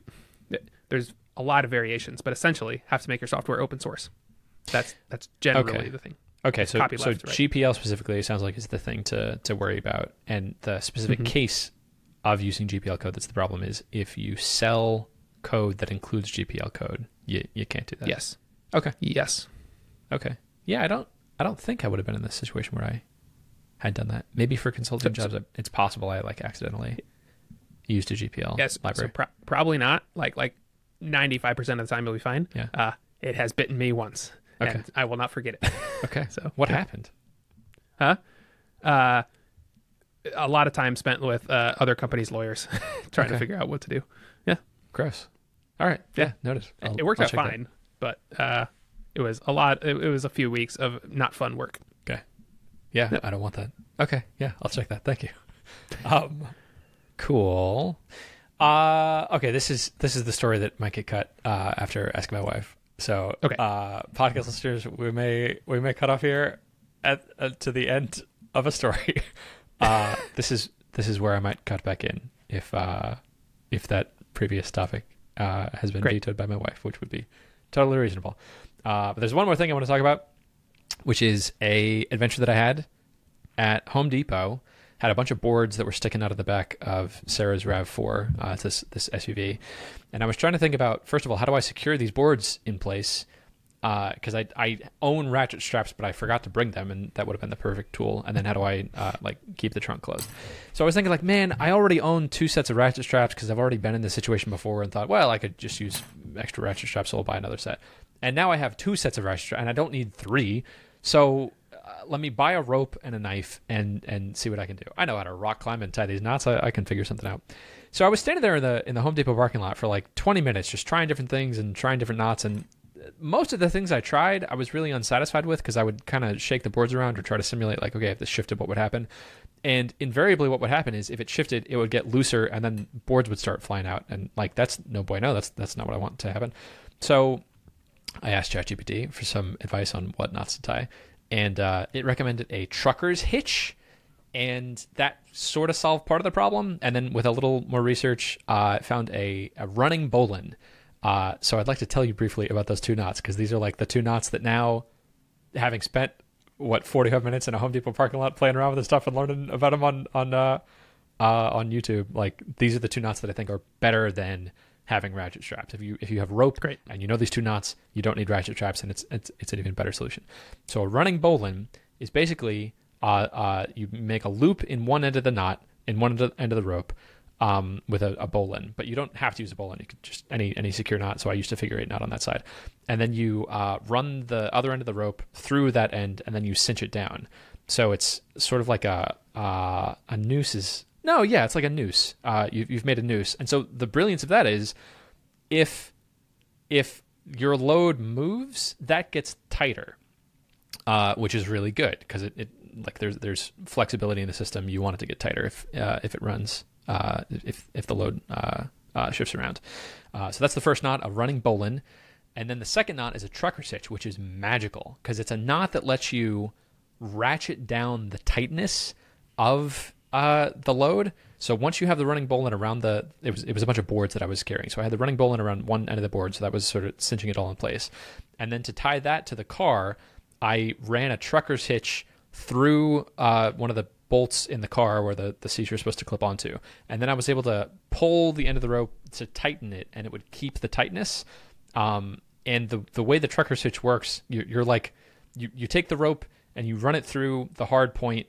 there's a lot of variations, but essentially have to make your software open source. That's that's generally okay. the thing. Okay, so, so right. G P L specifically sounds like it's the thing to, to worry about, and the specific mm-hmm. case of using G P L code that's the problem is if you sell code that includes G P L code, you, you can't do that. Yes. Okay. Yes. Okay. Yeah, I don't. I don't think I would have been in this situation where I had done that. Maybe for consulting so, jobs, it's possible I like accidentally used a G P L yes, library. So pro probably not. Like like ninety-five percent of the time you'll be fine. Yeah. Uh, it has bitten me once, okay. and I will not forget it. Okay. So what yeah. happened? Huh? Uh, a lot of time spent with uh, other companies' lawyers trying okay. to figure out what to do. Yeah. Gross. All right. Yeah. yeah. Notice. I'll, it worked I'll out fine, that. but... Uh, It was a lot. It was a few weeks of not fun work. Okay. Yeah, no. I don't want that. Okay. Yeah, I'll check that. Thank you. Um, cool. Uh, okay. This is this is the story that might get cut uh, after asking my wife. So, okay. uh, podcast listeners, we may we may cut off here at uh, to the end of a story. Uh, this is this is where I might cut back in if uh, if that previous topic uh, has been Great. vetoed by my wife, which would be totally reasonable. Uh, but there's one more thing I want to talk about, which is a adventure that I had at Home Depot. Had a bunch of boards that were sticking out of the back of Sarah's RAV four. Uh, it's this, this S U V. And I was trying to think about, first of all, how do I secure these boards in place? because uh, I, I own ratchet straps, but I forgot to bring them, and that would have been the perfect tool. And then how do I uh, like keep the trunk closed? So I was thinking like, man, I already own two sets of ratchet straps because I've already been in this situation before and thought, well, I could just use extra ratchet straps, so I'll buy another set. And now I have two sets of ratchet straps, and I don't need three. So uh, let me buy a rope and a knife and and see what I can do. I know how to rock climb and tie these knots. I, I can figure something out. So I was standing there in the in the Home Depot parking lot for like twenty minutes, just trying different things and trying different knots. And most of the things I tried, I was really unsatisfied with, because I would kind of shake the boards around or try to simulate like, okay, if this shifted, what would happen? And invariably what would happen is if it shifted, it would get looser and then boards would start flying out. And like, that's no bueno. That's, that's not what I want to happen. So I asked ChatGPT for some advice on what knots to tie, and uh, it recommended a trucker's hitch. And that sort of solved part of the problem. And then with a little more research, I uh, found a, a running bowline. Uh, so I'd like to tell you briefly about those two knots, because these are like the two knots that now, having spent, what, forty-five minutes in a Home Depot parking lot playing around with this stuff and learning about them on on uh, uh, on YouTube, like these are the two knots that I think are better than having ratchet straps. If you if you have rope, great, and you know these two knots, you don't need ratchet straps, and it's it's, it's an even better solution. So a running bowline is basically uh, uh, you make a loop in one end of the knot, in one end of the rope, Um, with a, a bowline, but you don't have to use a bowline. You could just any any secure knot. So I used a figure eight knot on that side, and then you uh, run the other end of the rope through that end, and then you cinch it down. So it's sort of like a uh, a noose is no, yeah, it's like a noose. Uh, you, you've made a noose, and so the brilliance of that is, if if your load moves, that gets tighter, uh, which is really good, because it, it like there's there's flexibility in the system. You want it to get tighter if uh, if it runs. Uh, if if the load uh, uh, shifts around. Uh, so that's the first knot, a running bowline. And then the second knot is a trucker's hitch, which is magical, because it's a knot that lets you ratchet down the tightness of uh, the load. So once you have the running bowline around the, it was, it was a bunch of boards that I was carrying. So I had the running bowline around one end of the board, so that was sort of cinching it all in place. And then to tie that to the car, I ran a trucker's hitch through uh, one of the bolts in the car where the, the seats are supposed to clip onto. And then I was able to pull the end of the rope to tighten it, and it would keep the tightness. Um, and the, the way the trucker's hitch works, you, you're like, you, you take the rope and you run it through the hard point,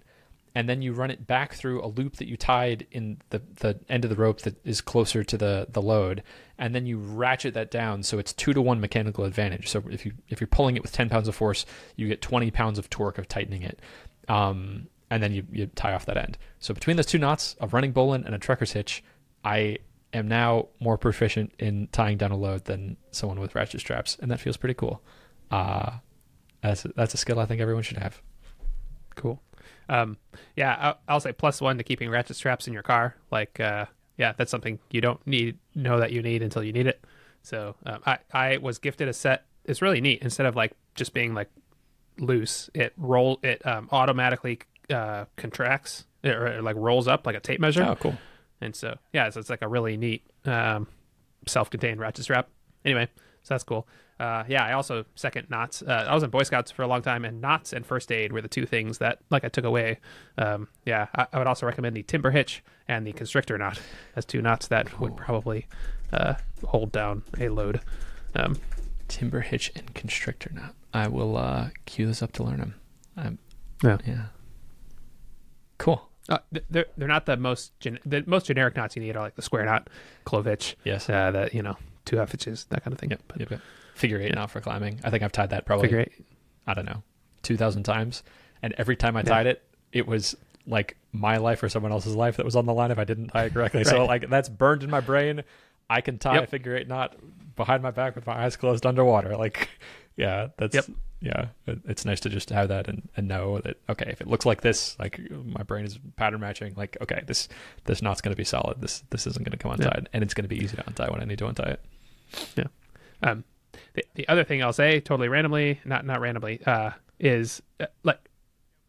and then you run it back through a loop that you tied in the, the end of the rope that is closer to the, the load. And then you ratchet that down. So it's two to one mechanical advantage. So if you, if you're pulling it with ten pounds of force, you get twenty pounds of torque of tightening it. Um, And then you, you tie off that end. So between those two knots, a running bowline and a trucker's hitch, I am now more proficient in tying down a load than someone with ratchet straps, and that feels pretty cool. Uh, that's a, that's a skill I think everyone should have. Cool. Um, yeah, I'll, I'll say plus one to keeping ratchet straps in your car. Like, uh, yeah, that's something you don't need know that you need until you need it. So um, I I was gifted a set. It's really neat. Instead of like just being like loose, it roll it um, automatically. Uh, contracts or, or like rolls up like a tape measure. Oh, cool! And so yeah, so it's like a really neat um, self-contained ratchet strap. Anyway, so that's cool. Uh, yeah, I also second knots. Uh, I was in Boy Scouts for a long time, and knots and first aid were the two things that like I took away. Um, yeah, I, I would also recommend the timber hitch and the constrictor knot as two knots that Ooh. would probably uh, hold down a load. Um, timber hitch and constrictor knot. I will uh, cue this up to learn them. I'm, yeah. Yeah. Cool. Uh, they're they're not the most gen the most generic knots you need are like the square knot, clovitch, yes, uh, that you know two half hitches, that kind of thing. Yep. But, yep, yep. Figure eight yeah. knot for climbing. I think I've tied that probably. Figure eight. I don't know, two thousand times, and every time I yeah. tied it, it was like my life or someone else's life that was on the line if I didn't tie it correctly. Right. So like that's burned in my brain. I can tie yep. a figure eight knot behind my back with my eyes closed underwater. Like, yeah, that's. Yep. Yeah, it's nice to just have that and, and know that, okay, if it looks like this, like my brain is pattern matching, like, okay, this this knot's going to be solid. This this isn't going to come untied, yeah. and it's going to be easy to untie when I need to untie it. Yeah. Um, the, the other thing I'll say, totally randomly, not not randomly, uh, is uh, like,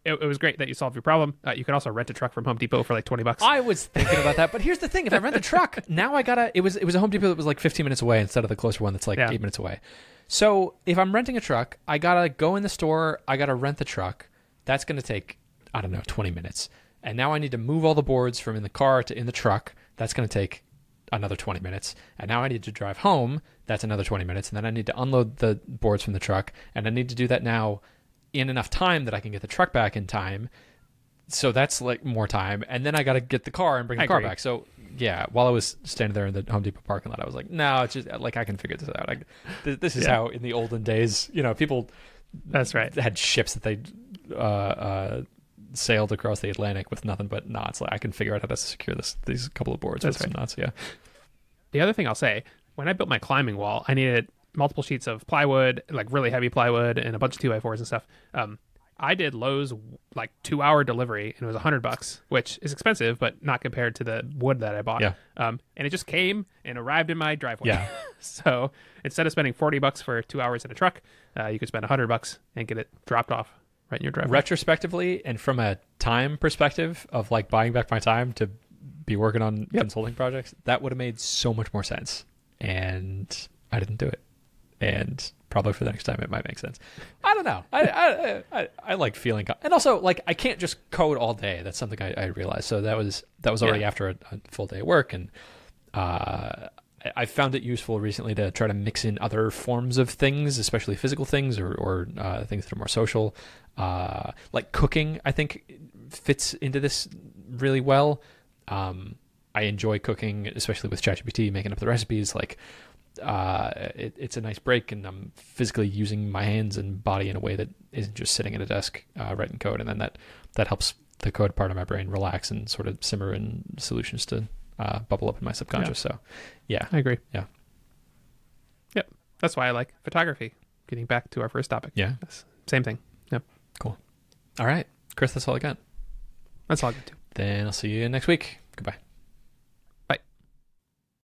it, it was great that you solved your problem. Uh, you could also rent a truck from Home Depot for like twenty bucks. I was thinking about that, but here's the thing. If I rent the truck, now I got to, it was, it was a Home Depot that was like fifteen minutes away instead of the closer one that's like yeah. eight minutes away. So if I'm renting a truck, I got to go in the store. I got to rent the truck. That's going to take, I don't know, twenty minutes. And now I need to move all the boards from in the car to in the truck. That's going to take another twenty minutes. And now I need to drive home. That's another twenty minutes. And then I need to unload the boards from the truck. And I need to do that now in enough time that I can get the truck back in time. So that's like more time. And then I got to get the car and bring the I car agree. back. So yeah, while I was standing there in the Home Depot parking lot, I was like, no, it's just like, I can figure this out. I, th- this is yeah. how in the olden days, you know, people that's right. had ships that they uh, uh, sailed across the Atlantic with nothing but knots. Like, I can figure out how to secure this, these couple of boards that's with right. some knots. Yeah. The other thing I'll say, when I built my climbing wall, I needed multiple sheets of plywood, like really heavy plywood and a bunch of two by fours and stuff. Um, I did Lowe's like two hour delivery and it was a hundred bucks, which is expensive, but not compared to the wood that I bought. Yeah. Um, and it just came and arrived in my driveway. Yeah. So instead of spending forty bucks for two hours in a truck, uh, you could spend a hundred bucks and get it dropped off right in your driveway. Retrospectively. And from a time perspective of like buying back my time to be working on yep. consulting projects, that would have made so much more sense. And I didn't do it. And probably for the next time it might make sense. I don't know. I I, I, I like feeling, co- and also like I can't just code all day. That's something I, I realized. So that was that was already yeah. after a, a full day of work, and uh, I, I found it useful recently to try to mix in other forms of things, especially physical things or or uh, things that are more social, uh, like cooking. I think fits into this really well. Um, I enjoy cooking, especially with ChatGPT making up the recipes, like. Uh, it, it's a nice break, and I'm physically using my hands and body in a way that isn't just sitting at a desk uh, writing code, and then that, that helps the code part of my brain relax and sort of simmer in solutions to uh, bubble up in my subconscious. Yeah. So, yeah, I agree. Yeah, yep. That's why I like photography. Getting back to our first topic. Yeah, that's, same thing. Yep. Cool. All right, Chris. That's all I got. That's all I got. Then I'll see you next week. Goodbye.